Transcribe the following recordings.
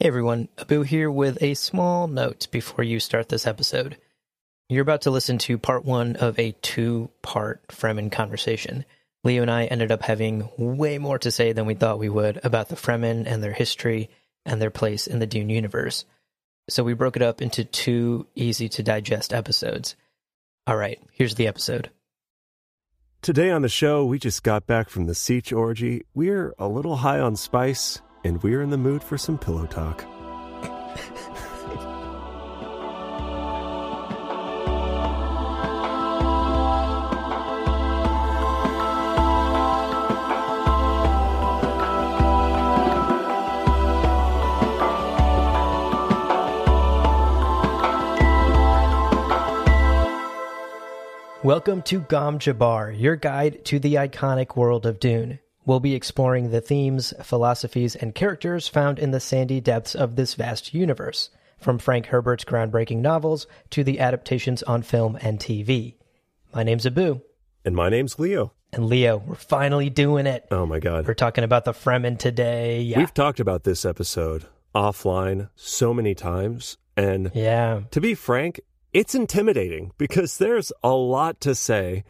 Hey everyone, Abu here with a small note before you start this episode. You're about to listen to part one of a two-part Fremen conversation. Leo and I ended up having way more to say than we thought we would about the Fremen and their history and their place in the Dune universe. So we broke it up into two easy-to-digest episodes. All right, here's the episode. Today on the show, we just got back from the siege orgy. We're a little high on spice, and we're in the mood for some pillow talk. Welcome to Gom Jabbar, your guide to the iconic world of Dune. We'll be exploring the themes, philosophies, and characters found in the sandy depths of this vast universe, from Frank Herbert's groundbreaking novels to the adaptations on film and TV. My name's Abu. And my name's Leo. And Leo, we're finally doing it. Oh my God. We're talking about the Fremen today. Yeah. We've talked about this episode offline so many times. And to be frank, it's intimidating because there's a lot to say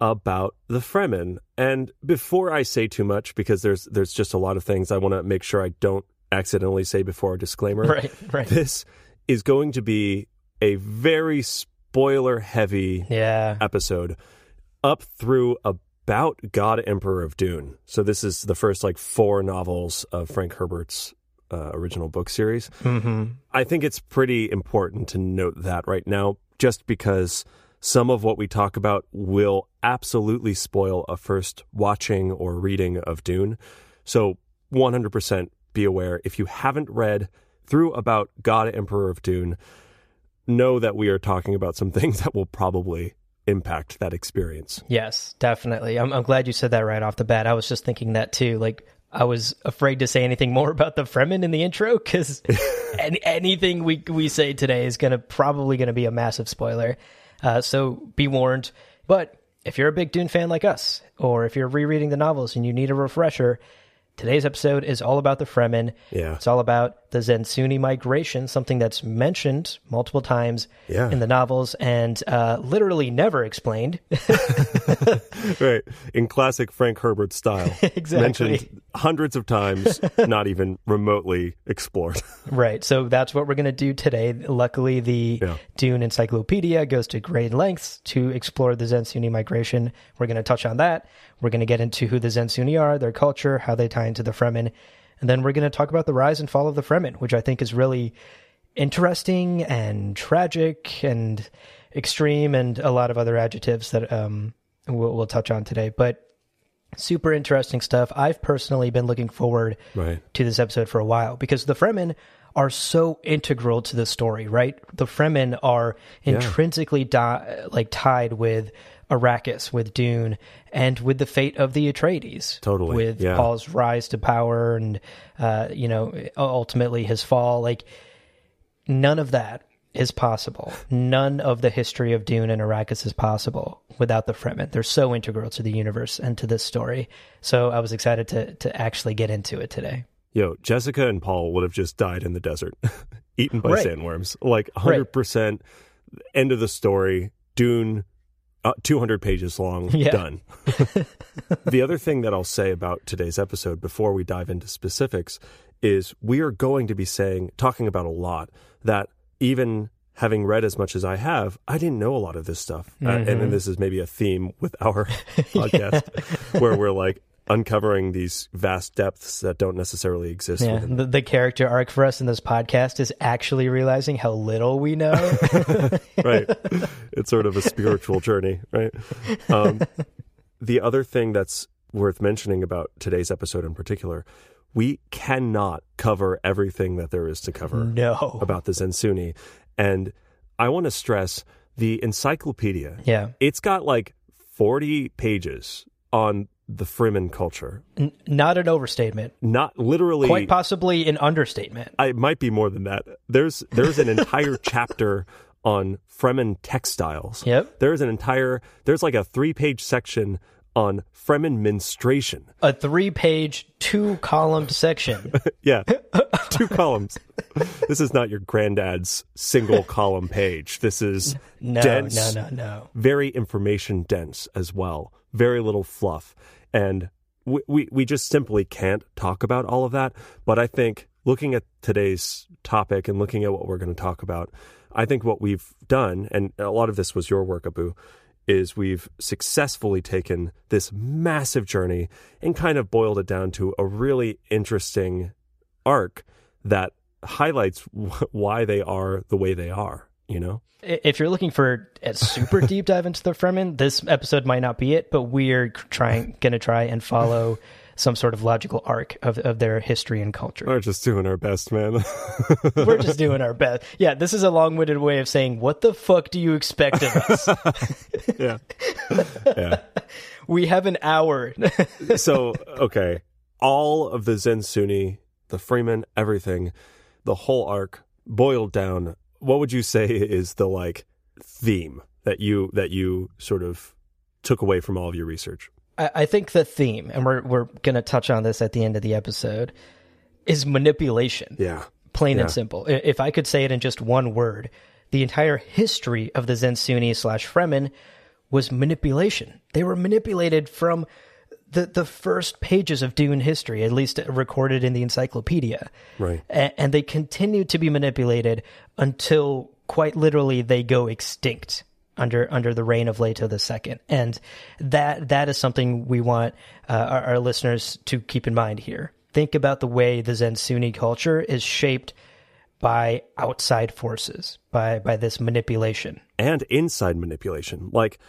about the Fremen. And before I say too much, because there's just a lot of things I want to make sure I don't accidentally say before our disclaimer. Right. This is going to be a very spoiler-heavy episode up through about God Emperor of Dune. So this is the first, like, 4 novels of Frank Herbert's original book series. Mm-hmm. I think it's pretty important to note that right now, just because some of what we talk about will absolutely spoil a first watching or reading of Dune. So 100% be aware. If you haven't read through about God Emperor of Dune, know that we are talking about some things that will probably impact that experience. Yes, definitely. I'm glad you said that right off the bat. I was just thinking that too. Like, I was afraid to say anything more about the Fremen in the intro because anything we say today is probably going to be a massive spoiler. So be warned. But if you're a big Dune fan like us, or if you're rereading the novels and you need a refresher, today's episode is all about the Fremen. Yeah. It's all about the Zensunni migration, something that's mentioned multiple times in the novels and literally never explained. Right. In classic Frank Herbert style. Exactly. Mentioned hundreds of times, not even remotely explored. Right. So that's what we're going to do today. Luckily, the Dune Encyclopedia goes to great lengths to explore the Zensunni migration. We're going to touch on that. We're going to get into who the Zensunni are, their culture, how they tie into the Fremen. And then we're going to talk about the rise and fall of the Fremen, which I think is really interesting and tragic and extreme and a lot of other adjectives that we'll touch on today. But super interesting stuff. I've personally been looking forward to this episode for a while because the Fremen are so integral to the story, right? The Fremen are intrinsically tied with Arrakis, with Dune, and with the fate of the Atreides. Totally. With Paul's rise to power and, ultimately his fall. Like, none of that is possible. None of the history of Dune and Arrakis is possible without the Fremen. They're so integral to the universe and to this story. So I was excited to actually get into it today. Yo, Jessica and Paul would have just died in the desert, eaten by sandworms. Like, 100% end of the story, Dune, 200 pages long, done. The other thing that I'll say about today's episode before we dive into specifics is we are going to be talking about a lot that, even having read as much as I have, I didn't know a lot of this stuff. Mm-hmm. And then this is maybe a theme with our podcast where we're like uncovering these vast depths that don't necessarily exist. Yeah. The character arc for us in this podcast is actually realizing how little we know. Right. It's sort of a spiritual journey, right? The other thing that's worth mentioning about today's episode in particular, we cannot cover everything that there is to cover about the Zensunni. And I want to stress the encyclopedia. Yeah. It's got like 40 pages on the Fremen culture. Not an overstatement. Not literally. Quite possibly an understatement. It might be more than that. There's an entire chapter on Fremen textiles. Yep. There's like a 3-page section on Fremen menstruation. A 3-page, 2-column section. Yeah, 2 columns. This is not your granddad's single column page. This is dense. No. Very information dense as well. Very little fluff. And we just simply can't talk about all of that. But I think looking at today's topic and looking at what we're going to talk about, I think what we've done, and a lot of this was your work, Abu, is we've successfully taken this massive journey and kind of boiled it down to a really interesting arc that highlights why they are the way they are, you know? If you're looking for a super deep dive into the Fremen, this episode might not be it, but we're going to try and follow some sort of logical arc of their history and culture. We're just doing our best, man. We're just doing our best. Yeah, this is a long-winded way of saying, what the fuck do you expect of us? Yeah. We have an hour. So, okay. All of the Zensunni, the Freeman, everything, the whole arc boiled down. What would you say is the like theme that you sort of took away from all of your research? I think the theme, and we're going to touch on this at the end of the episode, is manipulation. Yeah. Plain and simple. If I could say it in just one word, the entire history of the Zensunni / Fremen was manipulation. They were manipulated from the first pages of Dune history, at least recorded in the encyclopedia. Right. And they continue to be manipulated until, quite literally, they go extinct under the reign of Leto II. And that is something we want our listeners to keep in mind here. Think about the way the Zensunni culture is shaped by outside forces, by this manipulation. And inside manipulation. Like,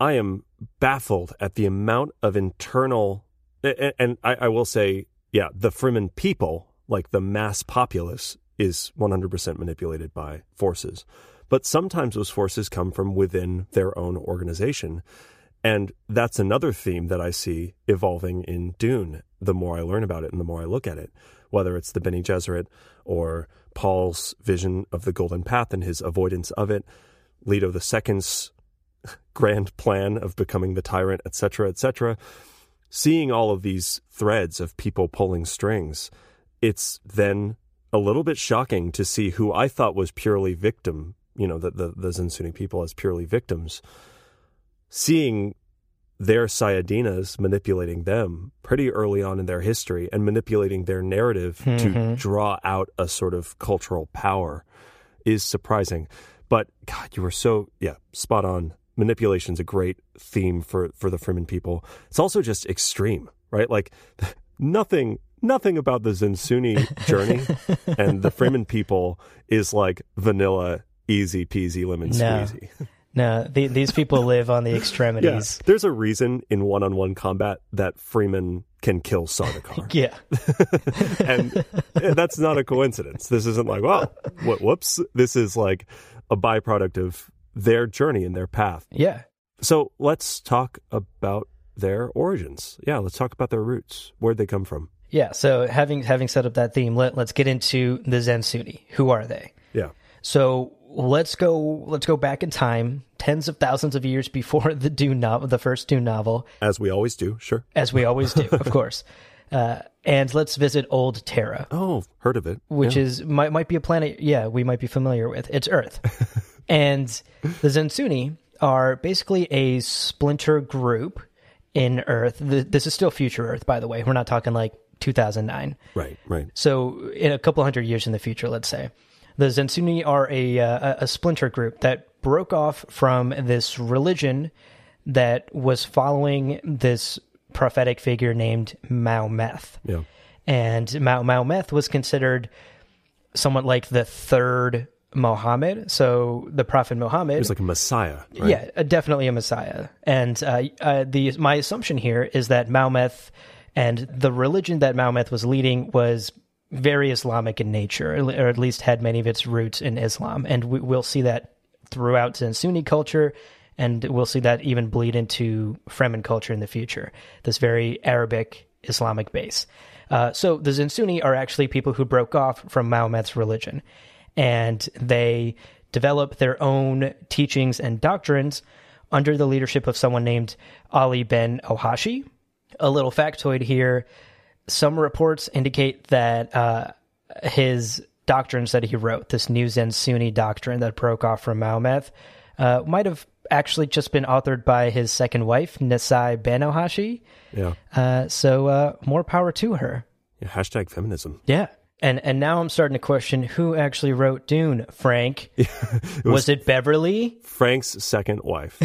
I am baffled at the amount of internal... And I will say, yeah, the Fremen people, like the mass populace, is 100% manipulated by forces. But sometimes those forces come from within their own organization. And that's another theme that I see evolving in Dune, the more I learn about it and the more I look at it, whether it's the Bene Gesserit or Paul's vision of the Golden Path and his avoidance of it, Leto II's grand plan of becoming the tyrant, etc., etc. Seeing all of these threads of people pulling strings, it's then a little bit shocking to see who I thought was purely victim, you know, the Zensunni people as purely victims, seeing their Sayadinas manipulating them pretty early on in their history and manipulating their narrative to draw out a sort of cultural power is surprising. But, God, you were so, spot on. Manipulation's a great theme for the Fremen people. It's also just extreme, right? Like, nothing about the Zensunni journey and the Fremen people is like vanilla, easy peasy, lemon squeezy. No, these people live on the extremities. Yeah. There's a reason in one-on-one combat that Freeman can kill Sardaukar. Yeah. And that's not a coincidence. This isn't like, well, whoops. This is like a byproduct of their journey and their path. Yeah. So let's talk about their origins. Yeah, let's talk about their roots. Where'd they come from? Yeah, so having set up that theme, let's get into the Zensunni. Who are they? Yeah. So let's go back in time, tens of thousands of years before the first Dune novel. As we always do, sure. As we always do, of course. And let's visit old Terra. Oh, heard of it. Which is might be a planet, we might be familiar with. It's Earth. And the Zensunni are basically a splinter group in Earth. This is still future Earth, by the way. We're not talking like 2009. Right. So in a couple hundred years in the future, let's say. The Zensunni are a splinter group that broke off from this religion that was following this prophetic figure named Mahomet. Yeah. And Mahomet was considered somewhat like the third Mohammed. So the prophet Mohammed... He was like a messiah, right? Yeah, definitely a messiah. And my assumption here is that Mahomet And the religion that Mahomet was leading was very Islamic in nature, or at least had many of its roots in Islam. And we'll see that throughout Zensunni culture, and we'll see that even bleed into Fremen culture in the future, this very Arabic Islamic base. So the Zensunni are actually people who broke off from Mahomet's religion, and they develop their own teachings and doctrines under the leadership of someone named Ali Ben Ohashi. A little factoid here, some reports indicate that his doctrines that he wrote, this new Zensunni doctrine that broke off from Mahomet, might have actually just been authored by his second wife, Nisai Ben Ohashi. Yeah. So more power to her. Yeah, hashtag feminism. Yeah. And now I'm starting to question who actually wrote Dune, Frank. Yeah, was it Beverly? Frank's second wife.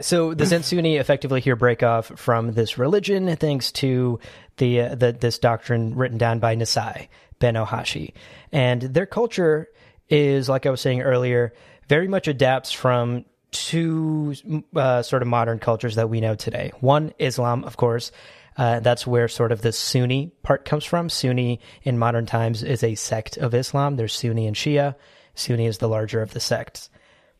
So the Zensunni effectively here break off from this religion thanks to this doctrine written down by Nisai Ben Ohashi. And their culture is, like I was saying earlier, very much adapts from two sort of modern cultures that we know today. One, Islam, of course. That's where sort of the Sunni part comes from. Sunni in modern times is a sect of Islam. There's Sunni and Shia. Sunni is the larger of the sects.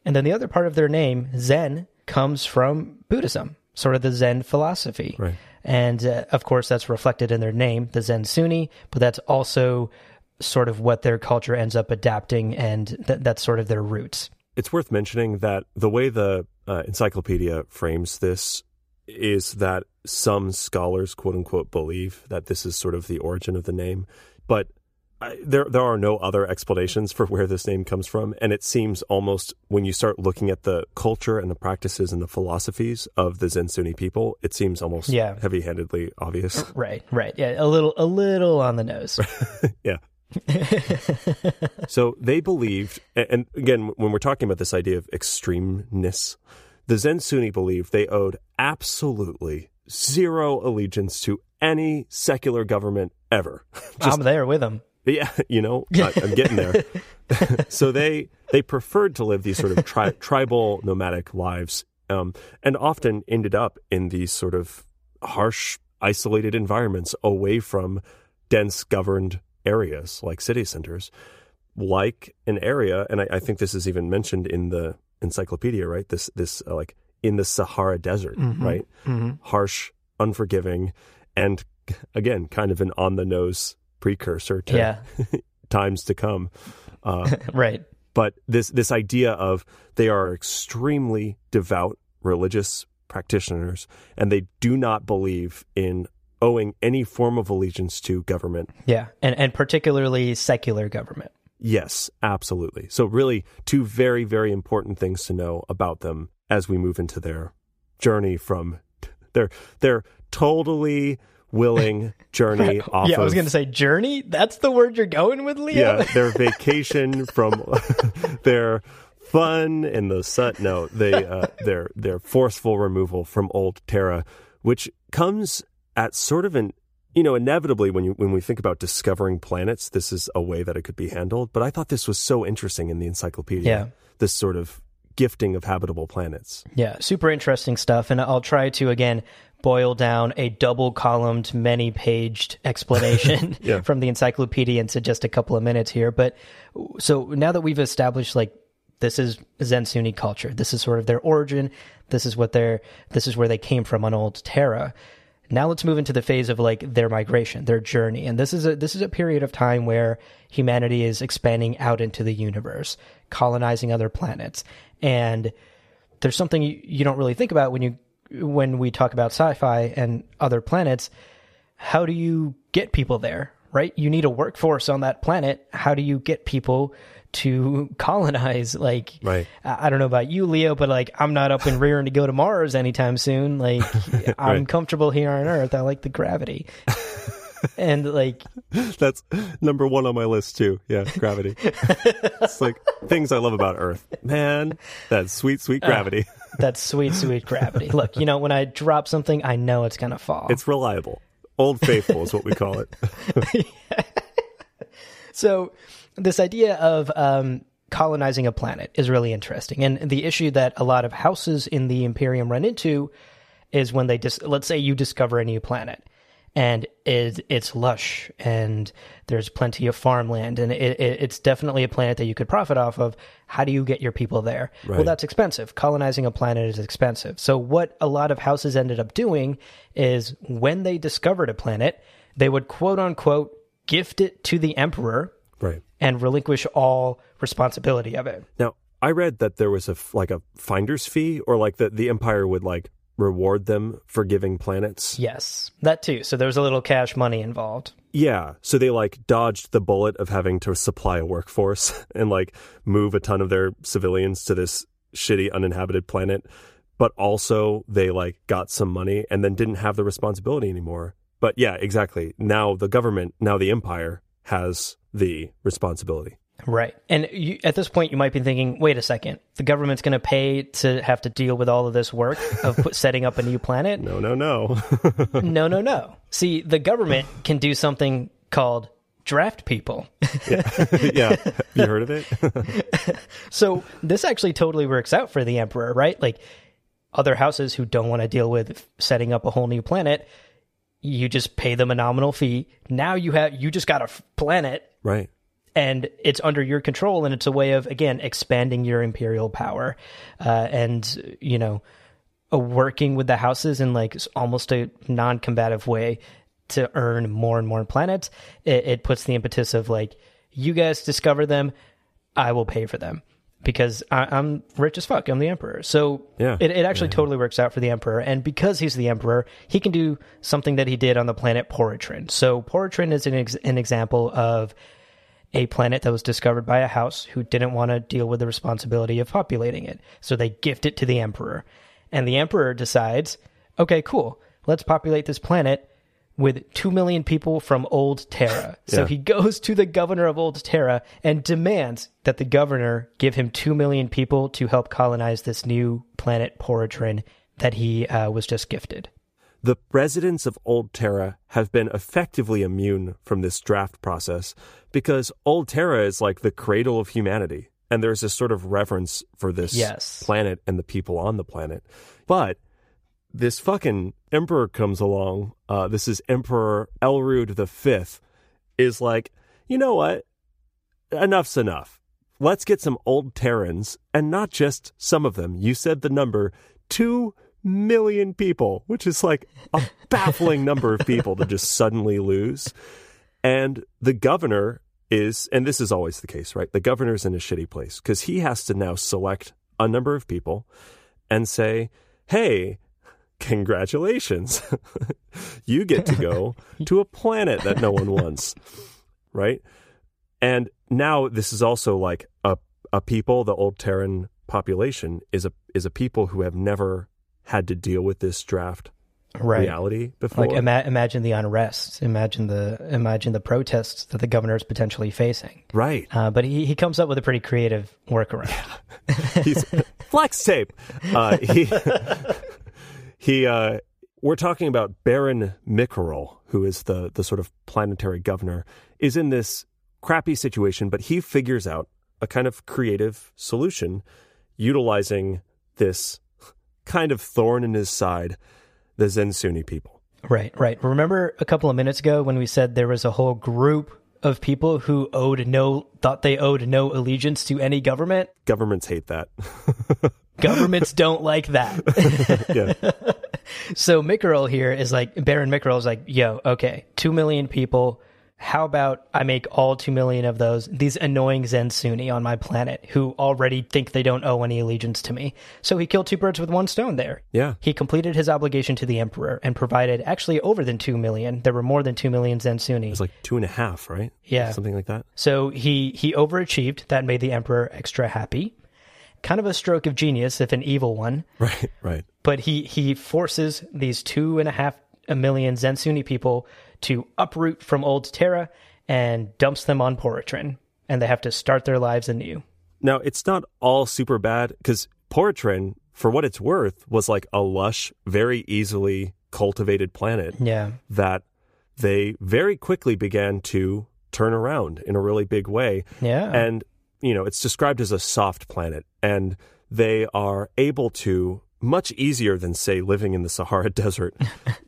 And then the other part of their name, Zen, comes from Buddhism, sort of the Zen philosophy. Right. And, of course, that's reflected in their name, the Zensunni, but that's also sort of what their culture ends up adapting, and that's sort of their roots. It's worth mentioning that the way the encyclopedia frames this is that some scholars, quote-unquote, believe that this is sort of the origin of the name, but there are no other explanations for where this name comes from, and it seems almost, when you start looking at the culture and the practices and the philosophies of the Zensunni people, it seems almost heavy-handedly obvious. Right, yeah, a little on the nose. Yeah. So they believed, and again, when we're talking about this idea of extremeness, the Zensunni believed they owed absolutely zero allegiance to any secular government ever. I'm there with them. Yeah, you know, I'm getting there. So they preferred to live these sort of tribal nomadic lives, and often ended up in these sort of harsh, isolated environments away from dense governed areas like city centers, like an area. And I think this is even mentioned in the encyclopedia, right? This like in the Sahara Desert, mm-hmm. right? Mm-hmm. Harsh, unforgiving, and again, kind of an on-the-nose precursor to times to come. Right. But this idea of they are extremely devout religious practitioners, and they do not believe in owing any form of allegiance to government. Yeah, and particularly secular government. Yes, absolutely. So really, two very, very important things to know about them as we move into their journey from their totally willing journey off of... Yeah, I was going to say journey? That's the word you're going with, Leo? Yeah, their vacation from their fun in the sun. No, their forceful removal from old Terra, which comes at sort of an... You know, inevitably, when we think about discovering planets, this is a way that it could be handled. But I thought this was so interesting in the encyclopedia, this sort of gifting of habitable planets. Yeah, super interesting stuff. And I'll try to, again, boil down a double-columned, many-paged explanation from the encyclopedia into just a couple of minutes here. But so now that we've established, like, this is Zensunni culture, this is sort of their origin, this is where they came from on old Terra. Now let's move into the phase of like their migration, their journey. And this is a period of time where humanity is expanding out into the universe, colonizing other planets. And there's something you don't really think about when we talk about sci-fi and other planets. How do you get people there, right? You need a workforce on that planet. How do you get people to colonize? Like, right. I don't know about you, Leo, but like, I'm not up and rearing to go to Mars anytime soon. Like, right. I'm comfortable here on Earth. I like the gravity. And like, that's number one on my list too. Yeah, gravity. It's like things I love about Earth, man. That sweet, sweet gravity. That's sweet, sweet gravity. Look, you know, when I drop something, I know it's gonna fall. It's reliable. Old Faithful is what we call it. So this idea of colonizing a planet is really interesting. And the issue that a lot of houses in the Imperium run into is when they let's say you discover a new planet, and it's lush and there's plenty of farmland, and it's definitely a planet that you could profit off of. How do you get your people there? Right. Well, that's expensive. Colonizing a planet is expensive. So what a lot of houses ended up doing is when they discovered a planet, they would quote unquote gift it to the emperor, right, and relinquish all responsibility of it. Now, I read that there was a finder's fee, or like that the empire would like reward them for giving planets. Yes, that too. So there was a little cash money involved. Yeah. So they like dodged the bullet of having to supply a workforce and like move a ton of their civilians to this shitty uninhabited planet. But also they like got some money and then didn't have the responsibility anymore. But yeah, exactly. Now the government, now the empire has the responsibility. Right. And you, at this point, you might be thinking, wait a second, the government's going to pay to have to deal with all of this work of setting up a new planet? No. No. See, the government can do something called draft people. Yeah. You heard of it? So this actually totally works out for the emperor, right? Like other houses who don't want to deal with setting up a whole new planet, you just pay them a nominal fee. Now you just got a planet. Right. And it's under your control, and it's a way of, again, expanding your imperial power and, you know, working with the houses in, like, almost a non-combative way to earn more and more planets. It puts the impetus of, like, you guys discover them, I will pay for them because I'm rich as fuck. I'm the emperor. So yeah. It actually totally works out for the emperor. And because he's the emperor, he can do something that he did on the planet Poritrin. So Poritrin is an example of a planet that was discovered by a house who didn't want to deal with the responsibility of populating it. So they gift it to the emperor. And the emperor decides, okay, cool, let's populate this planet with 2 million people from Old Terra. Yeah. So he goes to the governor of Old Terra and demands that the governor give him 2 million people to help colonize this new planet Poritrin that he was just gifted. The residents of Old Terra have been effectively immune from this draft process because Old Terra is like the cradle of humanity. And there's this sort of reverence for this planet and the people on the planet. But this fucking emperor comes along. This is Emperor Elrood V, is like, you know what? Enough's enough. Let's get some Old Terrans, and not just some of them. You said the number 2 million people, which is like a baffling number of people to just suddenly lose. And the governor is, and this is always the case, right? The governor's in a shitty place because he has to now select a number of people and say, hey, congratulations. You get to go to a planet that no one wants, right? And now this is also like a people, the Old Terran population is a people who have never had to deal with this draft reality before. Like imagine the unrest, imagine the protests that the governor is potentially facing. Right. But he comes up with a pretty creative workaround. Yeah. He's flex tape. We're talking about Baron Mikarrol, who is the sort of planetary governor, is in this crappy situation, but he figures out a kind of creative solution utilizing this kind of thorn in his side, the Zensunni people. Right. Remember a couple of minutes ago when we said there was a whole group of people who thought they owed no allegiance to any government? Governments hate that. Governments don't like that. Yeah. So Mikarrol here is like, Baron Mikarrol is like, yo, okay, 2 million people. How about I make all 2 million of those, these annoying Zensunni on my planet who already think they don't owe any allegiance to me? So he killed two birds with one stone there. Yeah. He completed his obligation to the emperor and provided actually over than 2 million. There were more than 2 million Zensunni. It was like 2.5, right? Yeah. Something like that. So he overachieved. That made the emperor extra happy. Kind of a stroke of genius, if an evil one. Right. But he forces these 2.5 million Zensunni people to uproot from Old Terra and dumps them on Poritrin, and they have to start their lives anew. Now, it's not all super bad, because Poritrin, for what it's worth, was like a lush, very easily cultivated planet that they very quickly began to turn around in a really big way. Yeah. And, you know, it's described as a soft planet, and they are able to much easier than, say, living in the Sahara Desert.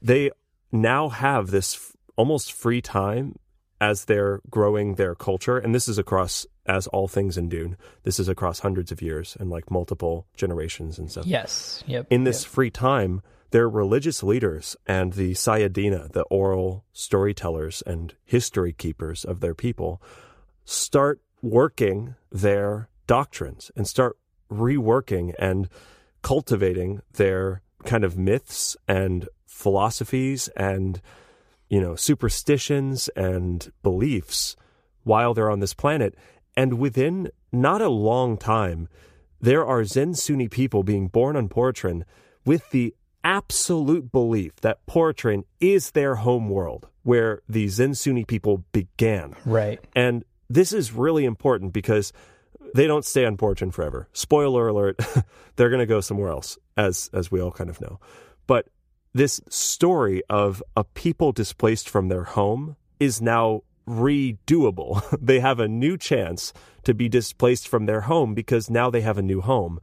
They now have this almost free time as they're growing their culture. And this is across, as all things in Dune, this is across hundreds of years and like multiple generations and stuff. Yes. Yep. In this free time, their religious leaders and the Sayadina, the oral storytellers and history keepers of their people, start working their doctrines and start reworking and cultivating their kind of myths and philosophies and, you know, superstitions and beliefs while they're on this planet. And within not a long time, there are Zensunni people being born on Poritrin with the absolute belief that Poritrin is their home world where the Zensunni people began. Right. And this is really important because they don't stay on Poritrin forever. Spoiler alert, they're going to go somewhere else, as we all kind of know. But this story of a people displaced from their home is now redoable. They have a new chance to be displaced from their home because now they have a new home.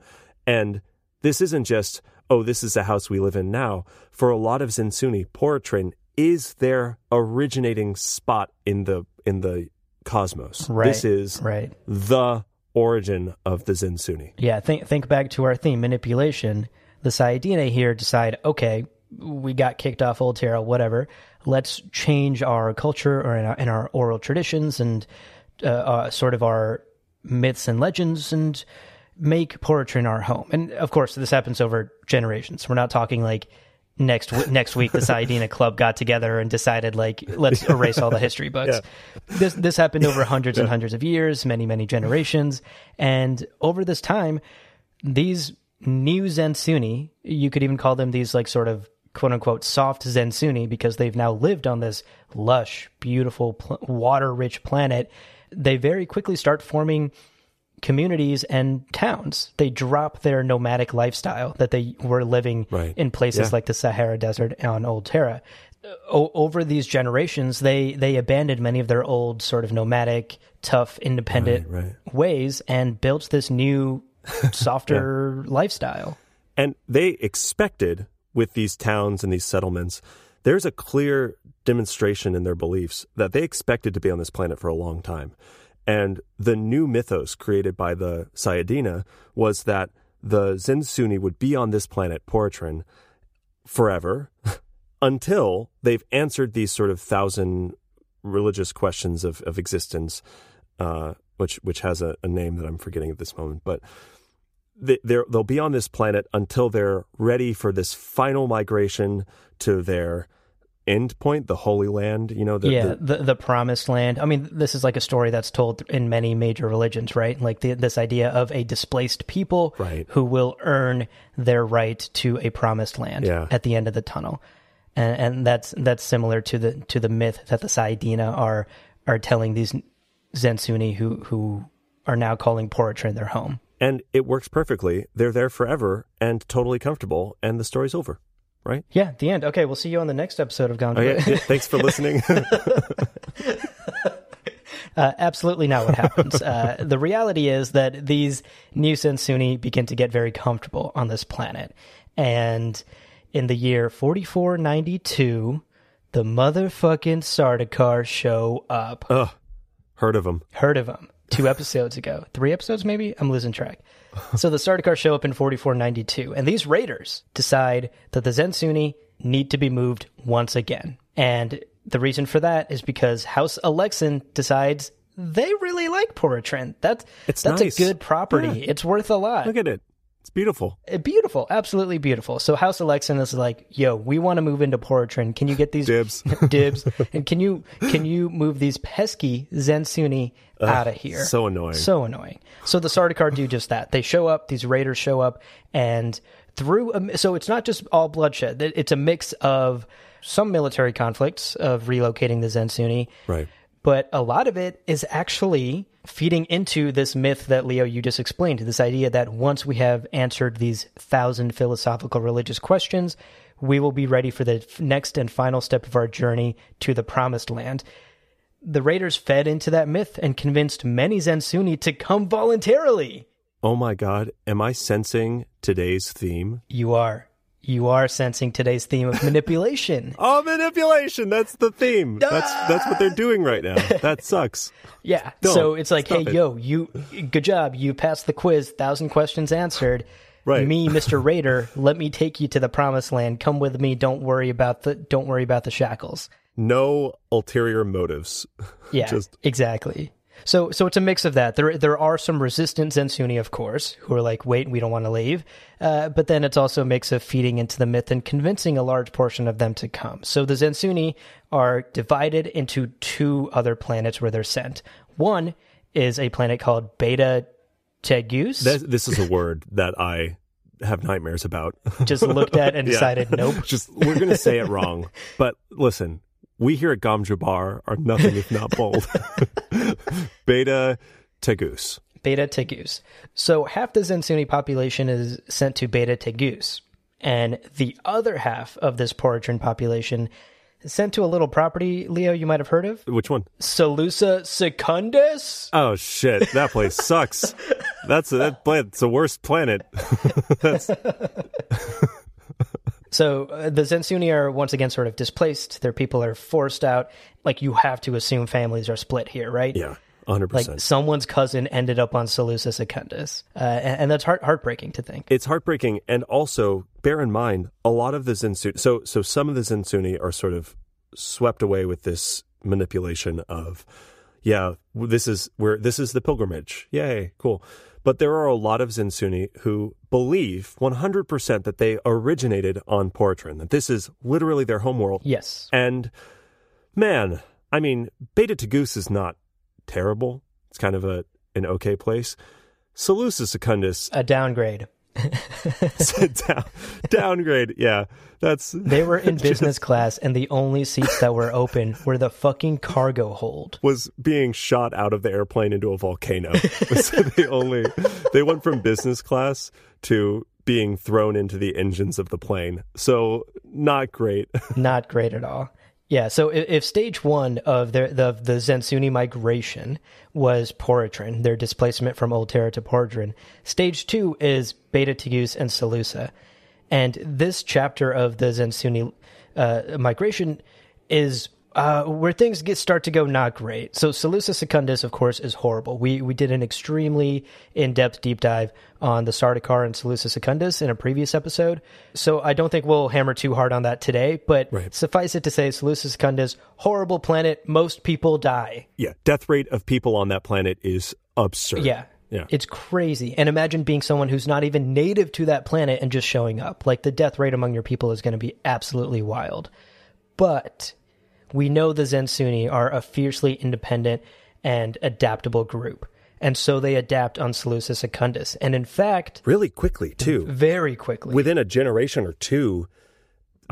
And this isn't just, oh, this is the house we live in now. For a lot of Zensunni, Poritrin is their originating spot in the cosmos. Right, this is the origin of the Zensunni. Yeah, think back to our theme, manipulation. The Saiyajin here decide, okay, we got kicked off old Terra, whatever. Let's change our culture or in our oral traditions and sort of our myths and legends and make Poritrin our home. And of course, this happens over generations. We're not talking like next week the Saiyajin Club got together and decided like let's erase all the history books. Yeah. This happened over hundreds and hundreds of years, many, many generations. And over this time, these new Zensunni, you could even call them these like sort of quote-unquote soft Zensunni because they've now lived on this lush, beautiful, water-rich planet, they very quickly start forming communities and towns. They drop their nomadic lifestyle that they were living in places like the Sahara Desert on Old Terra. Over these generations, they abandoned many of their old sort of nomadic, tough, independent ways and built this new softer lifestyle. And they expected, with these towns and these settlements, there's a clear demonstration in their beliefs that they expected to be on this planet for a long time. And the new mythos created by the Saiyadina was that the Zensunni would be on this planet, Poritrin, forever until they've answered these sort of 1,000 religious questions of existence, which has a name that I'm forgetting at this moment, but they'll be on this planet until they're ready for this final migration to their end point, the Holy Land, you know? The Promised Land. I mean, this is like a story that's told in many major religions, right? Like this idea of a displaced people who will earn their right to a Promised Land at the end of the tunnel. And that's similar to the myth that the Saiyadina are telling these Zensunni who are now calling Poritrin their home. And it works perfectly. They're there forever and totally comfortable, and the story's over, right? Yeah, the end. Okay, we'll see you on the next episode of Gone. Okay, thanks for listening. Absolutely not what happens. The reality is that these new Zensunni begin to get very comfortable on this planet. And in the year 4492, the motherfucking Sardaukar show up. Ugh. Heard of them. 3 episodes maybe? I'm losing track. So the Sardaukar show up in 4492, and these raiders decide that the Zensunni need to be moved once again. And the reason for that is because House Alexin decides they really like Poritrin. That's nice. A good property. Yeah. It's worth a lot. Look at it. It's beautiful. Beautiful. Absolutely beautiful. So House Alexin is like, yo, we want to move into Poritrin. Can you get these dibs? And can you move these pesky Zensunni out of here? So annoying. So the Sardaukar do just that. They show up, these raiders show up, and so it's not just all bloodshed. It's a mix of some military conflicts of relocating the Zensunni. Right. But a lot of it is actually feeding into this myth that, Leo, you just explained, this idea that once we have answered these 1,000 philosophical religious questions, we will be ready for the next and final step of our journey to the Promised Land. The raiders fed into that myth and convinced many Zensunni to come voluntarily. Oh my God, am I sensing today's theme? You are. You are sensing today's theme of manipulation. Oh, manipulation. That's the theme. That's what they're doing right now. That sucks. Yeah. Don't, so it's like, hey, yo, you, good job. You passed the quiz, 1,000 questions answered. Right. Me, Mr. Raider, let me take you to the promised land. Come with me. Don't worry about the shackles. No ulterior motives. Yeah, exactly. So it's a mix of that. There are some resistant Zensunni, of course, who are like, wait, we don't want to leave. But then it's also a mix of feeding into the myth and convincing a large portion of them to come. So the Zensunni are divided into two other planets where they're sent. One is a planet called Bela Tegeuse. This is a word that I have nightmares about. Just looked at and decided, nope. We're going to say it wrong. But listen. We here at Gom Jabbar are nothing if not bold. Bela Tegeuse. Bela Tegeuse. So half the Zensunni population is sent to Bela Tegeuse, and the other half of this Poritrin population is sent to a little property, Leo, you might have heard of. Which one? Salusa Secundus? Oh, shit. That place sucks. That's the worst planet. That's... So the Zensunni are once again sort of displaced. Their people are forced out. Like, you have to assume families are split here, right? Yeah, 100%. Like, someone's cousin ended up on Salusa Secundus. And that's heartbreaking to think. It's heartbreaking. And also, bear in mind, a lot of the Zensunni... So some of the Zensunni are sort of swept away with this manipulation of, this is the pilgrimage. Yay, cool. But there are a lot of Zensunni who believe 100% that they originated on Poritrin, that this is literally their homeworld. Yes. And, man, I mean, Bela Tegeuse is not terrible. It's kind of an okay place. Salusa Secundus... a downgrade. Downgrade, yeah. They were in business class, and the only seats that were open were the fucking cargo hold. Was being shot out of the airplane into a volcano. They went from business class to being thrown into the engines of the plane. So not great. Not great at all. Yeah, so if stage one of the Zensunni migration was Poritrin, their displacement from Old Terra to Poritrin, stage two is Bela Tegeuse and Salusa. And this chapter of the Zensunni migration is where things start to go not great. So Salusa Secundus, of course, is horrible. We did an extremely in-depth deep dive on the Sardaukar and Salusa Secundus in a previous episode, so I don't think we'll hammer too hard on that today, but right. Suffice it to say, Salusa Secundus, horrible planet, most people die. Yeah, death rate of people on that planet is absurd. Yeah. It's crazy. And imagine being someone who's not even native to that planet and just showing up. Like, the death rate among your people is going to be absolutely wild. But... we know the Zensunni are a fiercely independent and adaptable group, and so they adapt on Salusa Secundus. And in fact... really quickly, too. Very quickly. Within a generation or two,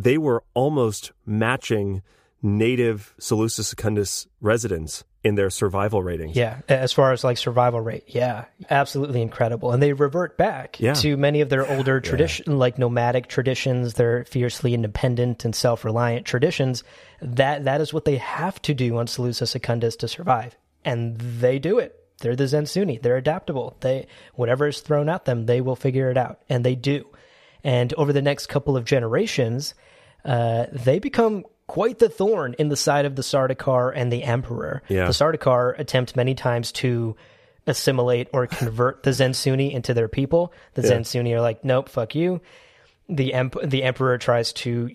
they were almost matching native Salusa Secundus residents in their survival ratings. Yeah, as far as, like, survival rate. Yeah, absolutely incredible. And they revert back to many of their older nomadic traditions, their fiercely independent and self-reliant traditions. That is what they have to do on Salusa Secundus to survive. And they do it. They're the Zensunni. They're adaptable. Whatever is thrown at them, they will figure it out. And they do. And over the next couple of generations, they become... quite the thorn in the side of the Sardaukar and the Emperor. Yeah. The Sardaukar attempt many times to assimilate or convert the Zensunni into their people. The Zensunni are like, nope, fuck you. The Emperor tries to,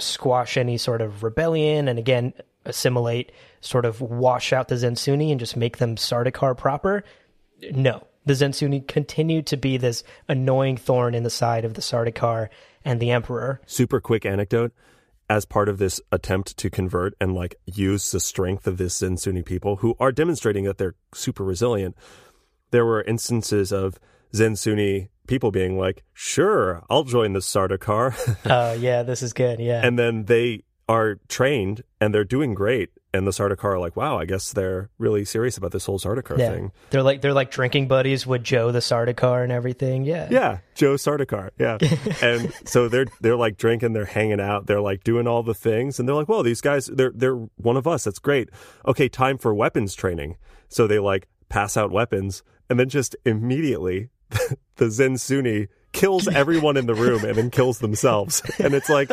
squash any sort of rebellion and, again, assimilate, sort of wash out the Zensunni and just make them Sardaukar proper. No. The Zensunni continue to be this annoying thorn in the side of the Sardaukar and the Emperor. Super quick anecdote. As part of this attempt to convert and, like, use the strength of this Zensunni people, who are demonstrating that they're super resilient, there were instances of Zensunni people being like, sure, I'll join the Sardaukar. Oh, yeah, this is good, yeah. And then they are trained, and they're doing great, and the Sardaukar are like, wow, I guess they're really serious about this whole Sardaukar thing. They're like drinking buddies with Joe the Sardaukar and everything. Yeah. Yeah. Joe Sardaukar. Yeah. And so they're like drinking, they're hanging out, they're like doing all the things, and they're like, well, these guys, they're one of us. That's great. Okay, time for weapons training. So they like pass out weapons, and then just immediately the Zensunni kills everyone in the room and then kills themselves. And it's like,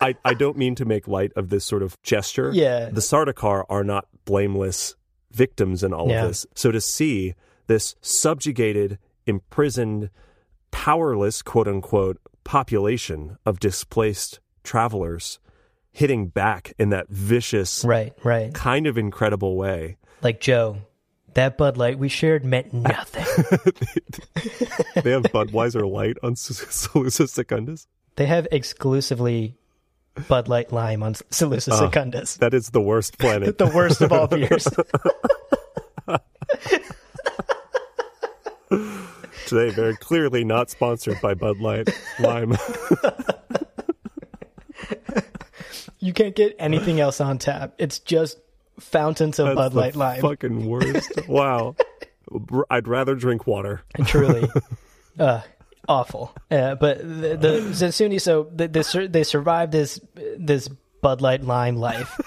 I don't mean to make light of this sort of gesture. Yeah. The Sardaukar are not blameless victims in all of this. So to see this subjugated, imprisoned, powerless, quote unquote, population of displaced travelers hitting back in that vicious, right, kind of incredible way. Like, Joe, that Bud Light we shared meant nothing. They have Budweiser Light on Salusa Secundus? They have exclusively Bud Light Lime on Salusa Secundus. That is the worst planet. The worst of all beers. Today, very clearly not sponsored by Bud Light Lime. You can't get anything else on tap. It's just fountains of Bud Light Lime. Fucking worst. Wow. I'd rather drink water. Truly. Awful. But the Zensunni, so they survived this Bud Light Lime life.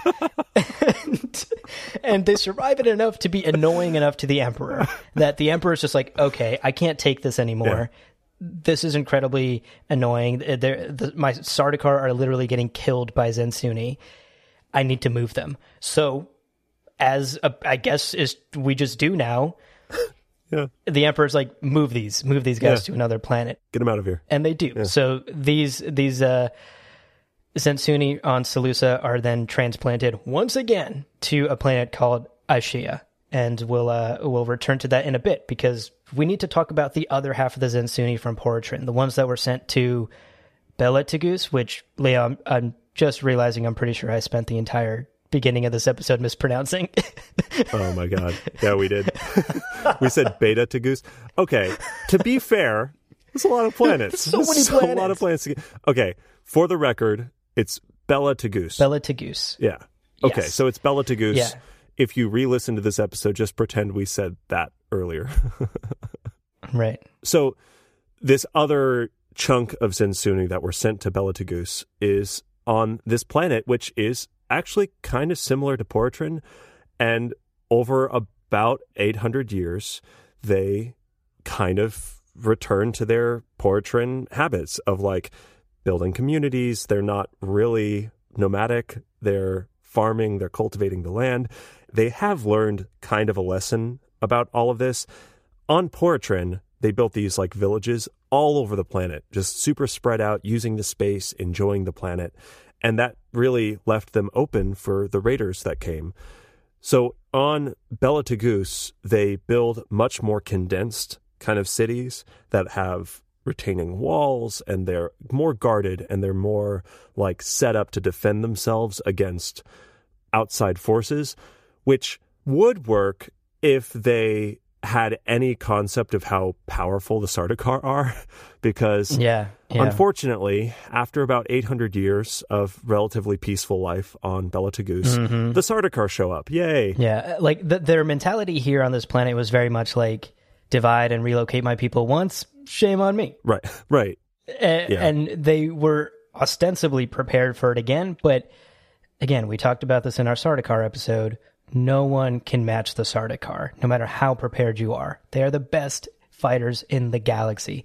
And they survive it enough to be annoying enough to the Emperor that the Emperor's just like, okay, I can't take this anymore. Yeah. This is incredibly annoying. My Sardaukar are literally getting killed by Zensunni. I need to move them. So, as we just do now, the Emperor's like, move these guys to another planet. Get them out of here. And they do. Yeah. So these Zensunni on Salusa are then transplanted once again to a planet called Ishia. And we'll return to that in a bit, because we need to talk about the other half of the Zensunni from Poritrin, the ones that were sent to Bela Tegeuse, which, Leo, I'm just realizing I'm pretty sure I spent the entire beginning of this episode mispronouncing. Oh, my God. Yeah, we did. We said Beta Tegeuse. Okay, to be fair, there's a lot of planets. There's so many planets. A lot of planets. Okay, for the record, it's Bela Tegeuse. Bela Tegeuse. Yeah. Okay, yes. So it's Bela Tegeuse. Yeah. If you re-listen to this episode, just pretend we said that earlier. Right. So this other chunk of Zensunni that were sent to Bela Tegeuse is on this planet, which is actually kind of similar to Poritrin. And over about 800 years, they kind of return to their Poritrin habits of, like, building communities. They're not really nomadic. They're farming. They're cultivating the land. They have learned kind of a lesson about all of this. On Poritrin, they built these like villages all over the planet, just super spread out, using the space, enjoying the planet. And that really left them open for the raiders that came. So on Bela Tegeuse, they build much more condensed kind of cities that have retaining walls, and they're more guarded, and they're more like set up to defend themselves against outside forces, which would work if they had any concept of how powerful the Sardaukar are, because unfortunately, after about 800 years of relatively peaceful life on Bela Tegeuse, the Sardaukar show up. Yay. Yeah, like their mentality here on this planet was very much like, divide and relocate my people once, shame on me. Right. And they were ostensibly prepared for it again, but again, we talked about this in our Sardaukar episode. No one can match the Sardaukar, no matter how prepared you are. They are the best fighters in the galaxy.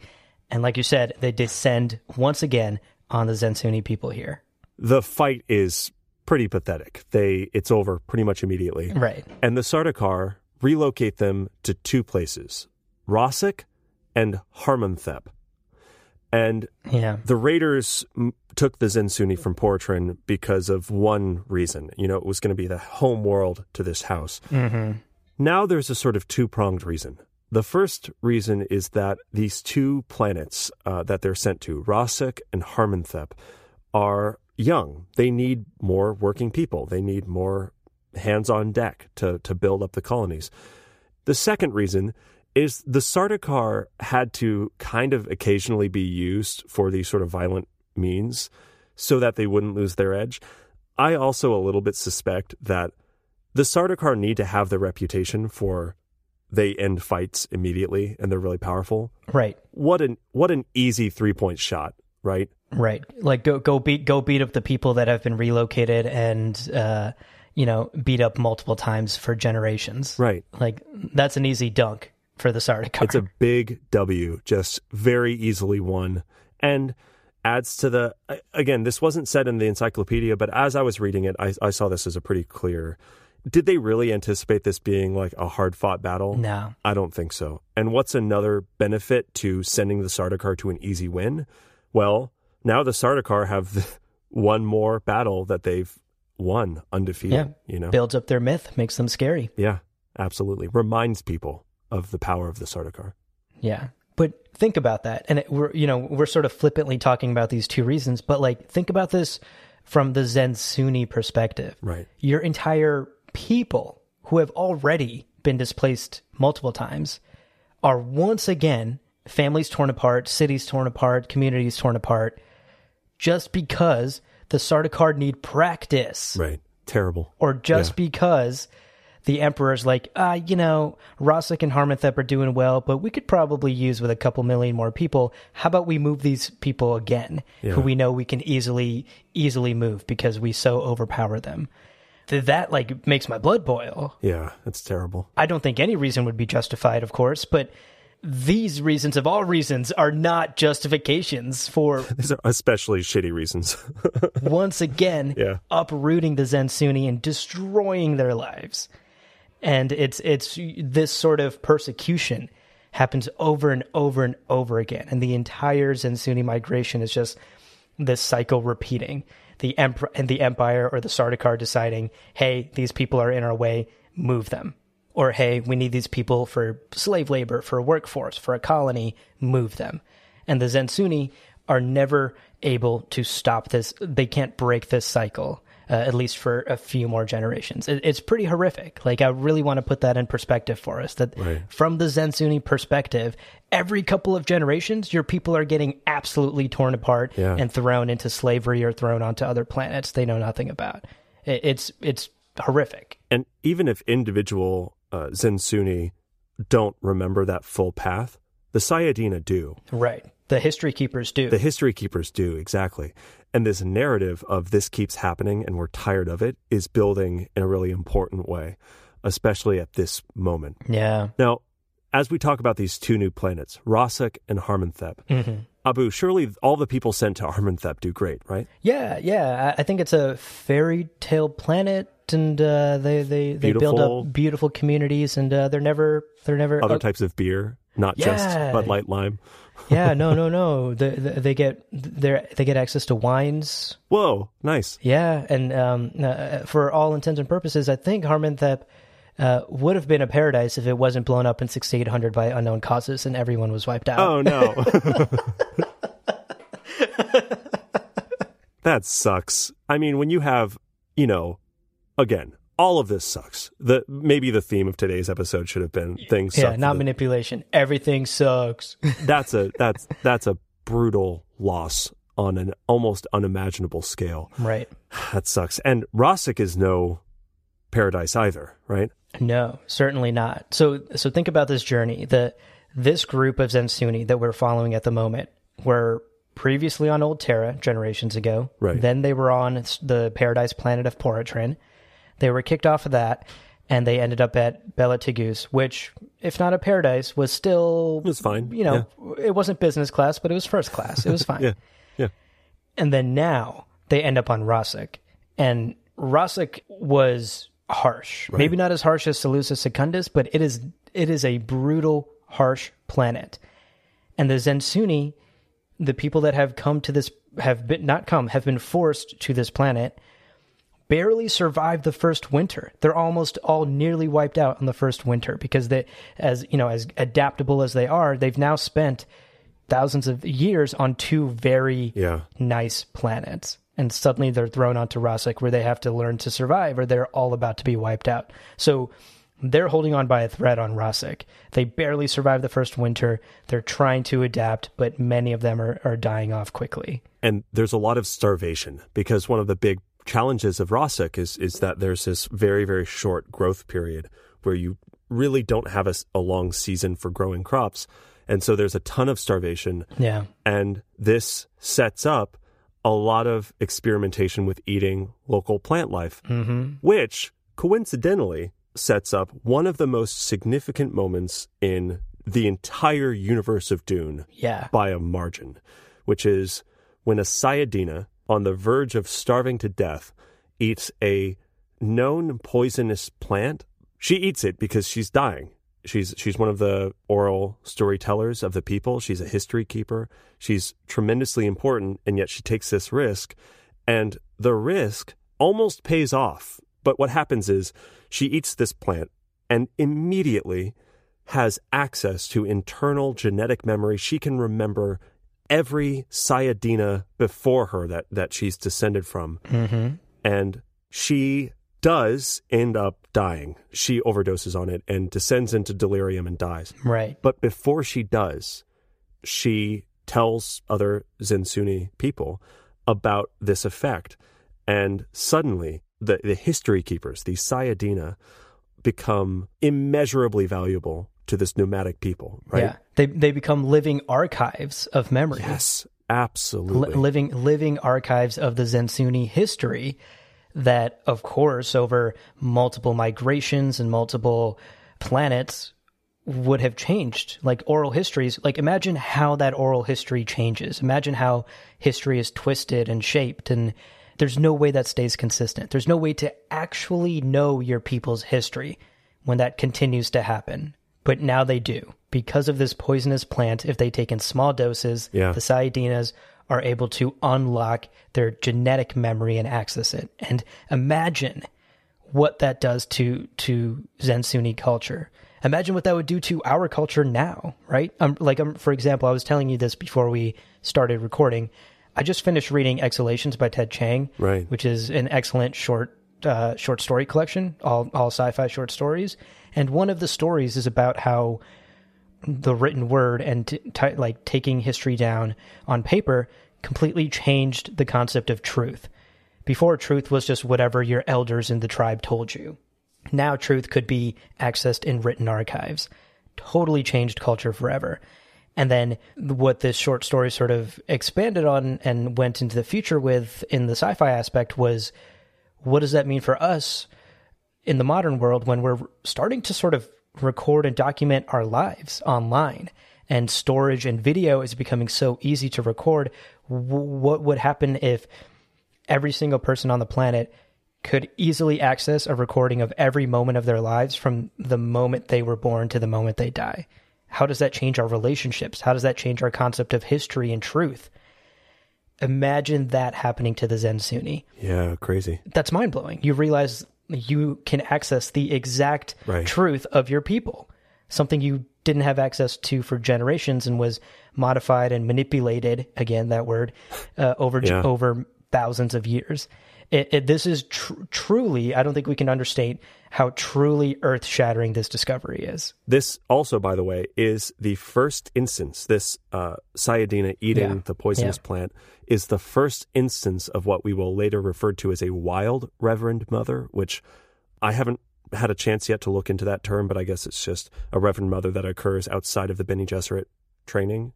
And like you said, they descend once again on the Zensunni people here. The fight is pretty pathetic. It's over pretty much immediately. Right. And the Sardaukar relocate them to two places, Rossak and Harmonthep. And the raiders took the Zensunni from Poritrin because of one reason. You know, it was going to be the home world to this house. Mm-hmm. Now there's a sort of two-pronged reason. The first reason is that these two planets that they're sent to, Rossak and Harmonthep, are young. They need more working people. They need more hands on deck to build up the colonies. The second reason is the Sardaukar had to kind of occasionally be used for these sort of violent means so that they wouldn't lose their edge. I also a little bit suspect that the Sardaukar need to have the reputation for they end fights immediately and they're really powerful. Right. What an easy 3-point shot, right? Right. Like go beat up the people that have been relocated and beat up multiple times for generations. Right. Like, that's an easy dunk, for the Sardaukar. It's a big W, just very easily won. And adds to the, again, this wasn't said in the encyclopedia, but as I was reading it, I saw this as a pretty clear. Did they really anticipate this being like a hard-fought battle? No. I don't think so. And what's another benefit to sending the Sardaukar to an easy win? Well, now the Sardaukar have one more battle that they've won undefeated. Yeah. You know? Builds up their myth, makes them scary. Yeah, absolutely. Reminds people of the power of the Sardaukar. Yeah. But think about that. And we're sort of flippantly talking about these two reasons, but like, think about this from the Zensunni perspective. Right. Your entire people who have already been displaced multiple times are once again families torn apart, cities torn apart, communities torn apart, just because the Sardaukar need practice. Right. Terrible. Or just because the emperor's like, Rossak and Harmonthep are doing well, but we could probably use with a couple million more people. How about we move these people again, who we know we can easily move because we so overpower them? That like makes my blood boil. Yeah, that's terrible. I don't think any reason would be justified, of course, but these reasons of all reasons are not justifications for... These are especially shitty reasons. Once again, uprooting the Zensunni and destroying their lives. And it's this sort of persecution happens over and over and over again. And the entire Zensunni migration is just this cycle repeating. The emperor and the empire or the Sardaukar deciding, hey, these people are in our way, move them. Or, hey, we need these people for slave labor, for a workforce, for a colony, move them. And the Zensunni are never able to stop this. They can't break this cycle. At least for a few more generations. It's pretty horrific. Like, I really want to put that in perspective for us, that from the Zensunni perspective, every couple of generations, your people are getting absolutely torn apart and thrown into slavery or thrown onto other planets they know nothing about. It's horrific. And even if individual Zensunni don't remember that full path, the Sayadina do. Right. The history keepers do. The history keepers do, exactly. And this narrative of this keeps happening and we're tired of it is building in a really important way, especially at this moment. Yeah. Now, as we talk about these two new planets, Rossak and Harmonthep, Abu, surely all the people sent to Harmonthep do great, right? Yeah, yeah. I think it's a fairy tale planet, and they build up beautiful communities, and they're never other types of beer. Not just Bud Light Lime. No. They get access to wines. Whoa, nice. Yeah, and for all intents and purposes, I think Harmonthep would have been a paradise if it wasn't blown up in 6800 by unknown causes and everyone was wiped out. Oh, no. That sucks. I mean, when you have, again... all of this sucks. Maybe the theme of today's episode should have been things suck. Yeah, not manipulation. Everything sucks. That's a brutal loss on an almost unimaginable scale. Right. That sucks. And Rossak is no paradise either, right? No, certainly not. So think about this journey. This group of Zensunni that we're following at the moment were previously on Old Terra generations ago. Right. Then they were on the paradise planet of Poritrin. They were kicked off of that, and they ended up at Bela Tegeuse, which, if not a paradise, was still... It was fine. It wasn't business class, but it was first class. It was fine. Yeah. And then now, they end up on Rossak. And Rossak was harsh. Right. Maybe not as harsh as Salusa Secundus, but it is a brutal, harsh planet. And the Zensunni, the people that have come to this... have been forced to this planet... barely survived the first winter. They're almost all nearly wiped out on the first winter because they, as adaptable as they are, they've now spent thousands of years on two very nice planets. And suddenly they're thrown onto Rossak where they have to learn to survive or they're all about to be wiped out. So they're holding on by a thread on Rossak. They barely survived the first winter. They're trying to adapt, but many of them are dying off quickly. And there's a lot of starvation because one of the big challenges of Rossak is that there's this very, very short growth period where you really don't have a long season for growing crops. And so there's a ton of starvation. Yeah. And this sets up a lot of experimentation with eating local plant life, which coincidentally sets up one of the most significant moments in the entire universe of Dune by a margin, which is when a Sayadina on the verge of starving to death eats a known poisonous plant. She eats it because she's dying. She's one of the oral storytellers of the people. She's a history keeper. She's tremendously important, and yet she takes this risk, and the risk almost pays off. But what happens is she eats this plant and immediately has access to internal genetic memory. She can remember every Sayadina before her that she's descended from. Mm-hmm. And she does end up dying. She overdoses on it and descends into delirium and dies. Right. But before she does, she tells other Zensunni people about this effect. And suddenly the history keepers, the Sayadina, become immeasurably valuable to this nomadic people, right? Yeah. They become living archives of memory. Yes, absolutely. Living archives of the Zensunni history that, of course, over multiple migrations and multiple planets would have changed, like oral histories. Like, imagine how that oral history changes. Imagine how history is twisted and shaped, and there's no way that stays consistent. There's no way to actually know your people's history when that continues to happen. But now they do. Because of this poisonous plant, if they take in small doses, the Sayadinas are able to unlock their genetic memory and access it. And imagine what that does to Zensunni culture. Imagine what that would do to our culture now, right? For example, I was telling you this before we started recording. I just finished reading Exhalations by Ted Chiang, right, which is an excellent short story collection, all sci-fi short stories. And one of the stories is about how the written word and taking history down on paper completely changed the concept of truth. Before, truth was just whatever your elders in the tribe told you. Now truth could be accessed in written archives. Totally changed culture forever. And then what this short story sort of expanded on and went into the future with in the sci-fi aspect was, what does that mean for us in the modern world when we're starting to sort of record and document our lives online, and storage and video is becoming so easy to record? What would happen if every single person on the planet could easily access a recording of every moment of their lives from the moment they were born to the moment they die? How does that change our relationships? How does that change our concept of history and truth? Imagine that happening to the Zensunni. Yeah, crazy. That's mind-blowing. You realize you can access the exact truth of your people, something you didn't have access to for generations and was modified and manipulated, again, that word, over thousands of years. This is truly, I don't think we can understate how truly earth-shattering this discovery is. This also, by the way, is the first instance, this Sayadina eating the poisonous plant, is the first instance of what we will later refer to as a wild Reverend Mother, which I haven't had a chance yet to look into that term, but I guess it's just a Reverend Mother that occurs outside of the Bene Gesserit training.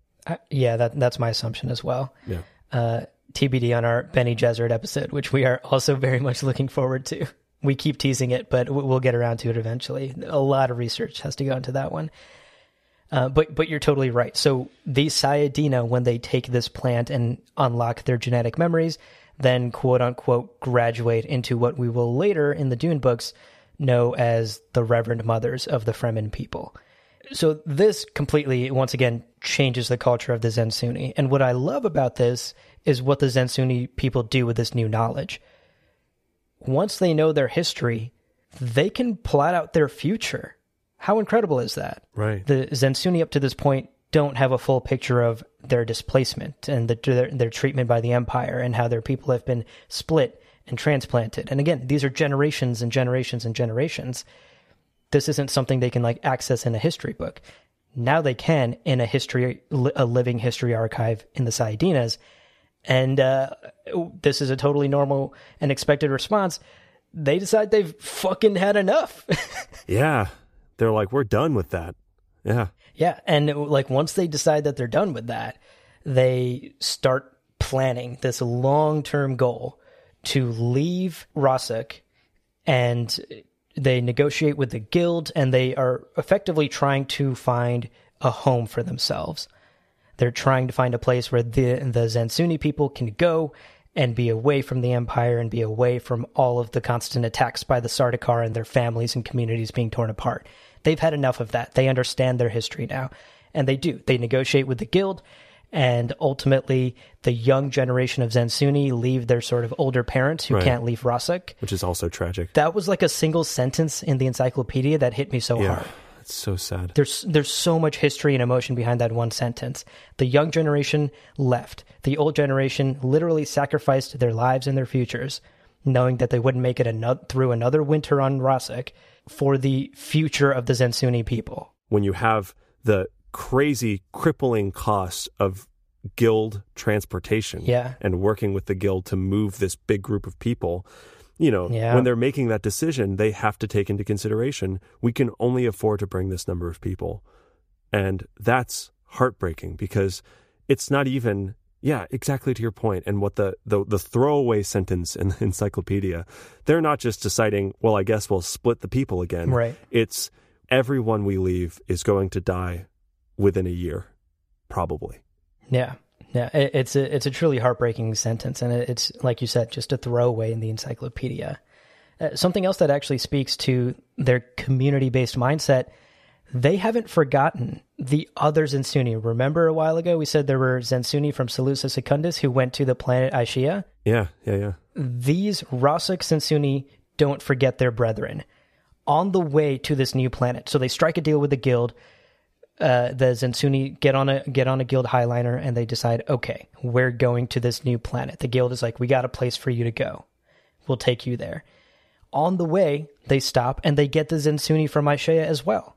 That's my assumption as well. Yeah. TBD on our Bene Gesserit episode, which we are also very much looking forward to. We keep teasing it, but we'll get around to it eventually. A lot of research has to go into that one. But you're totally right. So these Sayadina, when they take this plant and unlock their genetic memories, then quote-unquote graduate into what we will later in the Dune books know as the Reverend Mothers of the Fremen people. So this completely, once again, changes the culture of the Zensunni. And what I love about this is what the Zensunni people do with this new knowledge. Once they know their history, they can plot out their future. How incredible is that? Right. The Zensunni up to this point don't have a full picture of their displacement and their treatment by the empire and how their people have been split and transplanted. And again, these are generations and generations and generations. This isn't something they can access in a history book. Now they can in a living history archive in the Sayadinas. And this is a totally normal and expected response. They decide they've fucking had enough. Yeah. They're like, we're done with that. Yeah. Yeah. And once they decide that they're done with that, they start planning this long-term goal to leave Rossak, and they negotiate with the guild, and they are effectively trying to find a home for themselves. They're trying to find a place where the Zensunni people can go and be away from the Empire and be away from all of the constant attacks by the Sardaukar and their families and communities being torn apart. They've had enough of that. They understand their history now, and they do. They negotiate with the guild, and ultimately the young generation of Zensunni leave their sort of older parents who can't leave Rossak. Which is also tragic. That was like a single sentence in the encyclopedia that hit me so hard. It's so sad. There's so much history and emotion behind that one sentence. The young generation left. The old generation literally sacrificed their lives and their futures, knowing that they wouldn't make it through another winter on Rossak for the future of the Zensunni people. When you have the crazy, crippling cost of guild transportation and working with the guild to move this big group of people, when they're making that decision, they have to take into consideration, we can only afford to bring this number of people. And that's heartbreaking because it's not even... Yeah, exactly to your point. And what the throwaway sentence in the encyclopedia, they're not just deciding, well, I guess we'll split the people again. Right. It's everyone we leave is going to die within a year, probably. Yeah. It's a truly heartbreaking sentence. And it's, like you said, just a throwaway in the encyclopedia. Something else that actually speaks to their community-based mindset, they haven't forgotten the other Zensunni. Remember a while ago we said there were Zensunni from Salusa Secundus who went to the planet Ishia? Yeah. These Rossak Zensunni don't forget their brethren on the way to this new planet. So they strike a deal with the guild. The Zensunni get on a guild highliner and they decide, okay, we're going to this new planet. The guild is like, we got a place for you to go. We'll take you there. On the way, they stop and they get the Zensunni from Ishia as well.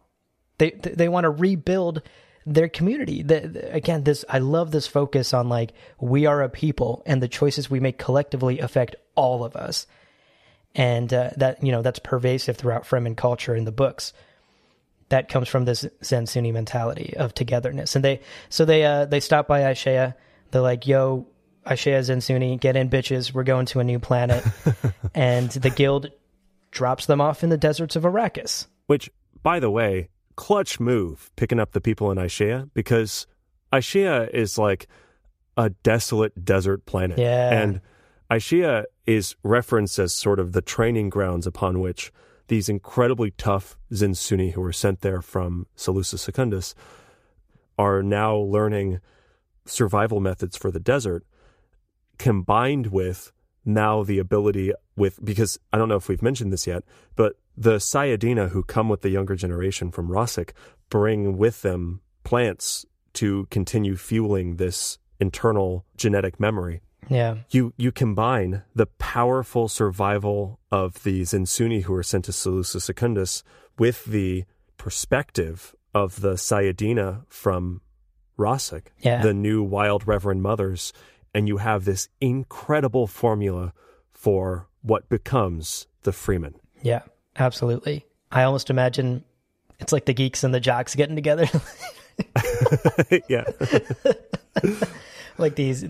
They want to rebuild their community. I love this focus on like we are a people and the choices we make collectively affect all of us, and that's pervasive throughout Fremen culture in the books. That comes from this Zensunni mentality of togetherness, and they stop by Ishia. They're like, "Yo, Ishia Zensunni, get in, bitches. We're going to a new planet," and the guild drops them off in the deserts of Arrakis. Which, by the way. Clutch move, picking up the people in Ishia, because Ishia is like a desolate desert planet. Yeah. And Ishia is referenced as sort of the training grounds upon which these incredibly tough Zensunni who were sent there from Seleucus Secundus are now learning survival methods for the desert, combined with now the ability with, because I don't know if we've mentioned this yet, but the Sayadina who come with the younger generation from Rossak bring with them plants to continue fueling this internal genetic memory. Yeah. You combine the powerful survival of the Zensunni who are sent to Seleucus Secundus with the perspective of the Sayadina from Rossak, the new wild Reverend Mothers, and you have this incredible formula for what becomes the Freeman. Yeah. Absolutely. I almost imagine it's like the geeks and the jocks getting together. Yeah. Like these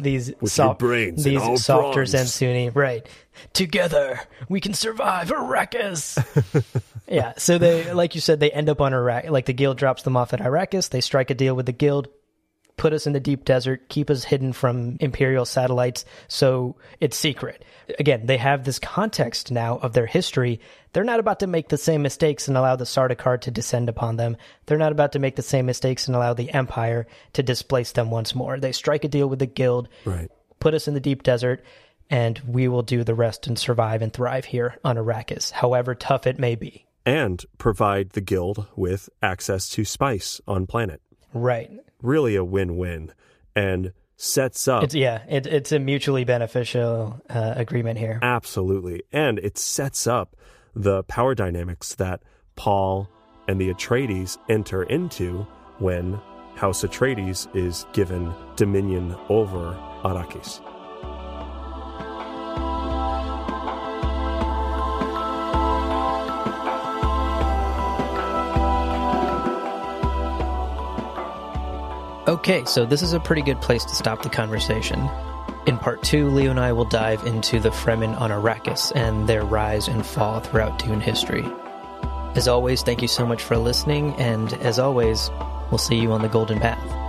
softer Zensunni. Right. Together, we can survive Arrakis. Yeah. So they, like you said, they end up on Arrakis. Like the guild drops them off at Arrakis. They strike a deal with the guild. Put us in the deep desert, keep us hidden from Imperial satellites, so it's secret. Again, they have this context now of their history. They're not about to make the same mistakes and allow the Sardaukar to descend upon them. They're not about to make the same mistakes and allow the Empire to displace them once more. They strike a deal with the guild, put us in the deep desert, and we will do the rest and survive and thrive here on Arrakis, however tough it may be. And provide the guild with access to spice on planet. Right. Really a win-win, and sets up... It's a mutually beneficial agreement here. Absolutely. And it sets up the power dynamics that Paul and the Atreides enter into when House Atreides is given dominion over Arrakis. Okay, so this is a pretty good place to stop the conversation. In part 2, Leo and I will dive into the Fremen on Arrakis and their rise and fall throughout Dune history. As always, thank you so much for listening, and as always, We'll see you on the Golden Path.